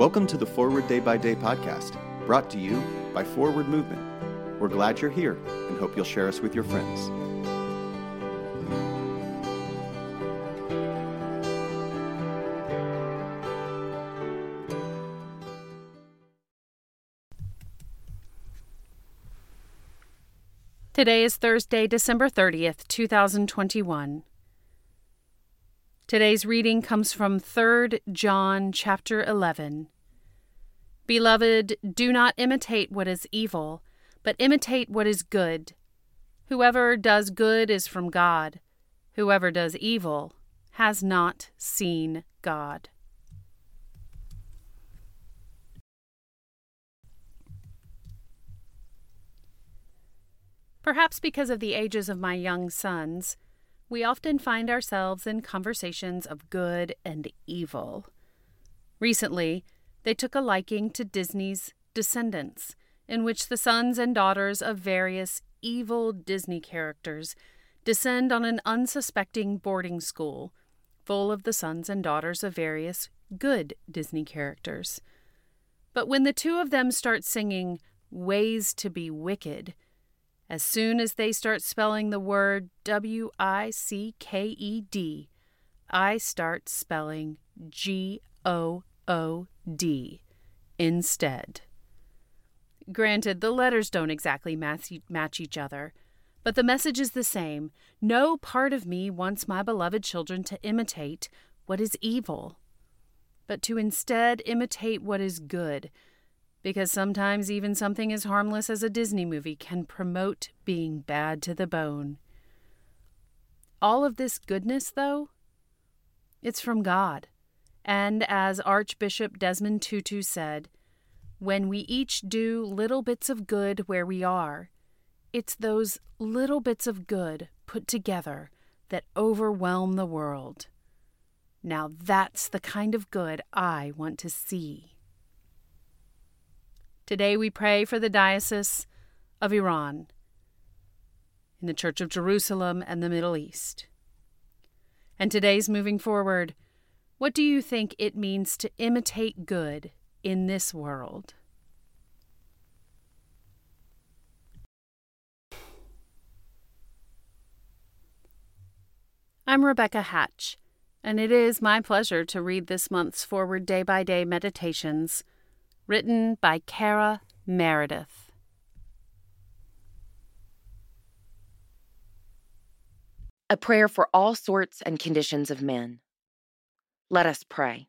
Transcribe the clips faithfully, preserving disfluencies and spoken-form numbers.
Welcome to the Forward Day by Day podcast, brought to you by Forward Movement. We're glad you're here and hope you'll share us with your friends. Today is Thursday, December thirtieth, two thousand twenty-one. Today's reading comes from Third John chapter eleven. Beloved, do not imitate what is evil, but imitate what is good. Whoever does good is from God. Whoever does evil has not seen God. Perhaps because of the ages of my young sons, we often find ourselves in conversations of good and evil. Recently, they took a liking to Disney's Descendants, in which the sons and daughters of various evil Disney characters descend on an unsuspecting boarding school full of the sons and daughters of various good Disney characters. But when the two of them start singing Ways to Be Wicked, as soon as they start spelling the word W I C K E D, I start spelling G O O D instead. Granted, the letters don't exactly match each other, but the message is the same. No part of me wants my beloved children to imitate what is evil, but to instead imitate what is good, because sometimes even something as harmless as a Disney movie can promote being bad to the bone. All of this goodness, though, it's from God. And as Archbishop Desmond Tutu said, when we each do little bits of good where we are, it's those little bits of good put together that overwhelm the world. Now that's the kind of good I want to see. Today we pray for the Diocese of Iran, in the Church of Jerusalem and the Middle East. And today's moving forward, what do you think it means to imitate good in this world? I'm Rebecca Hatch, and it is my pleasure to read this month's Forward Day by Day meditations, written by Cara Meredith. A prayer for all sorts and conditions of men. Let us pray.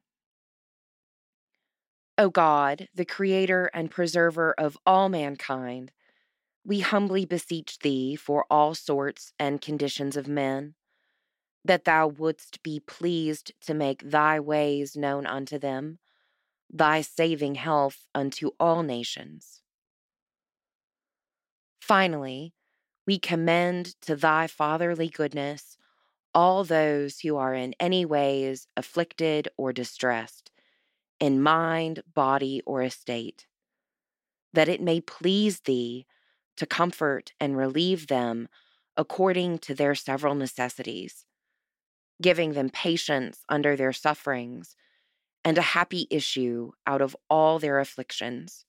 O God, the creator and preserver of all mankind, we humbly beseech thee for all sorts and conditions of men, that thou wouldst be pleased to make thy ways known unto them, thy saving health unto all nations. Finally, we commend to thy fatherly goodness all those who are in any ways afflicted or distressed, in mind, body, or estate, that it may please thee to comfort and relieve them according to their several necessities, giving them patience under their sufferings, and a happy issue out of all their afflictions.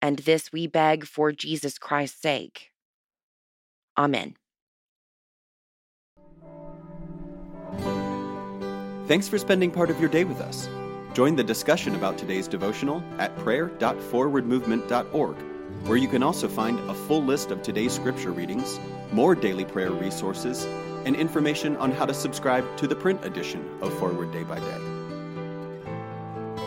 And this we beg for Jesus Christ's sake. Amen. Thanks for spending part of your day with us. Join the discussion about today's devotional at prayer dot forward movement dot org, where you can also find a full list of today's scripture readings, more daily prayer resources, and information on how to subscribe to the print edition of Forward Day by Day.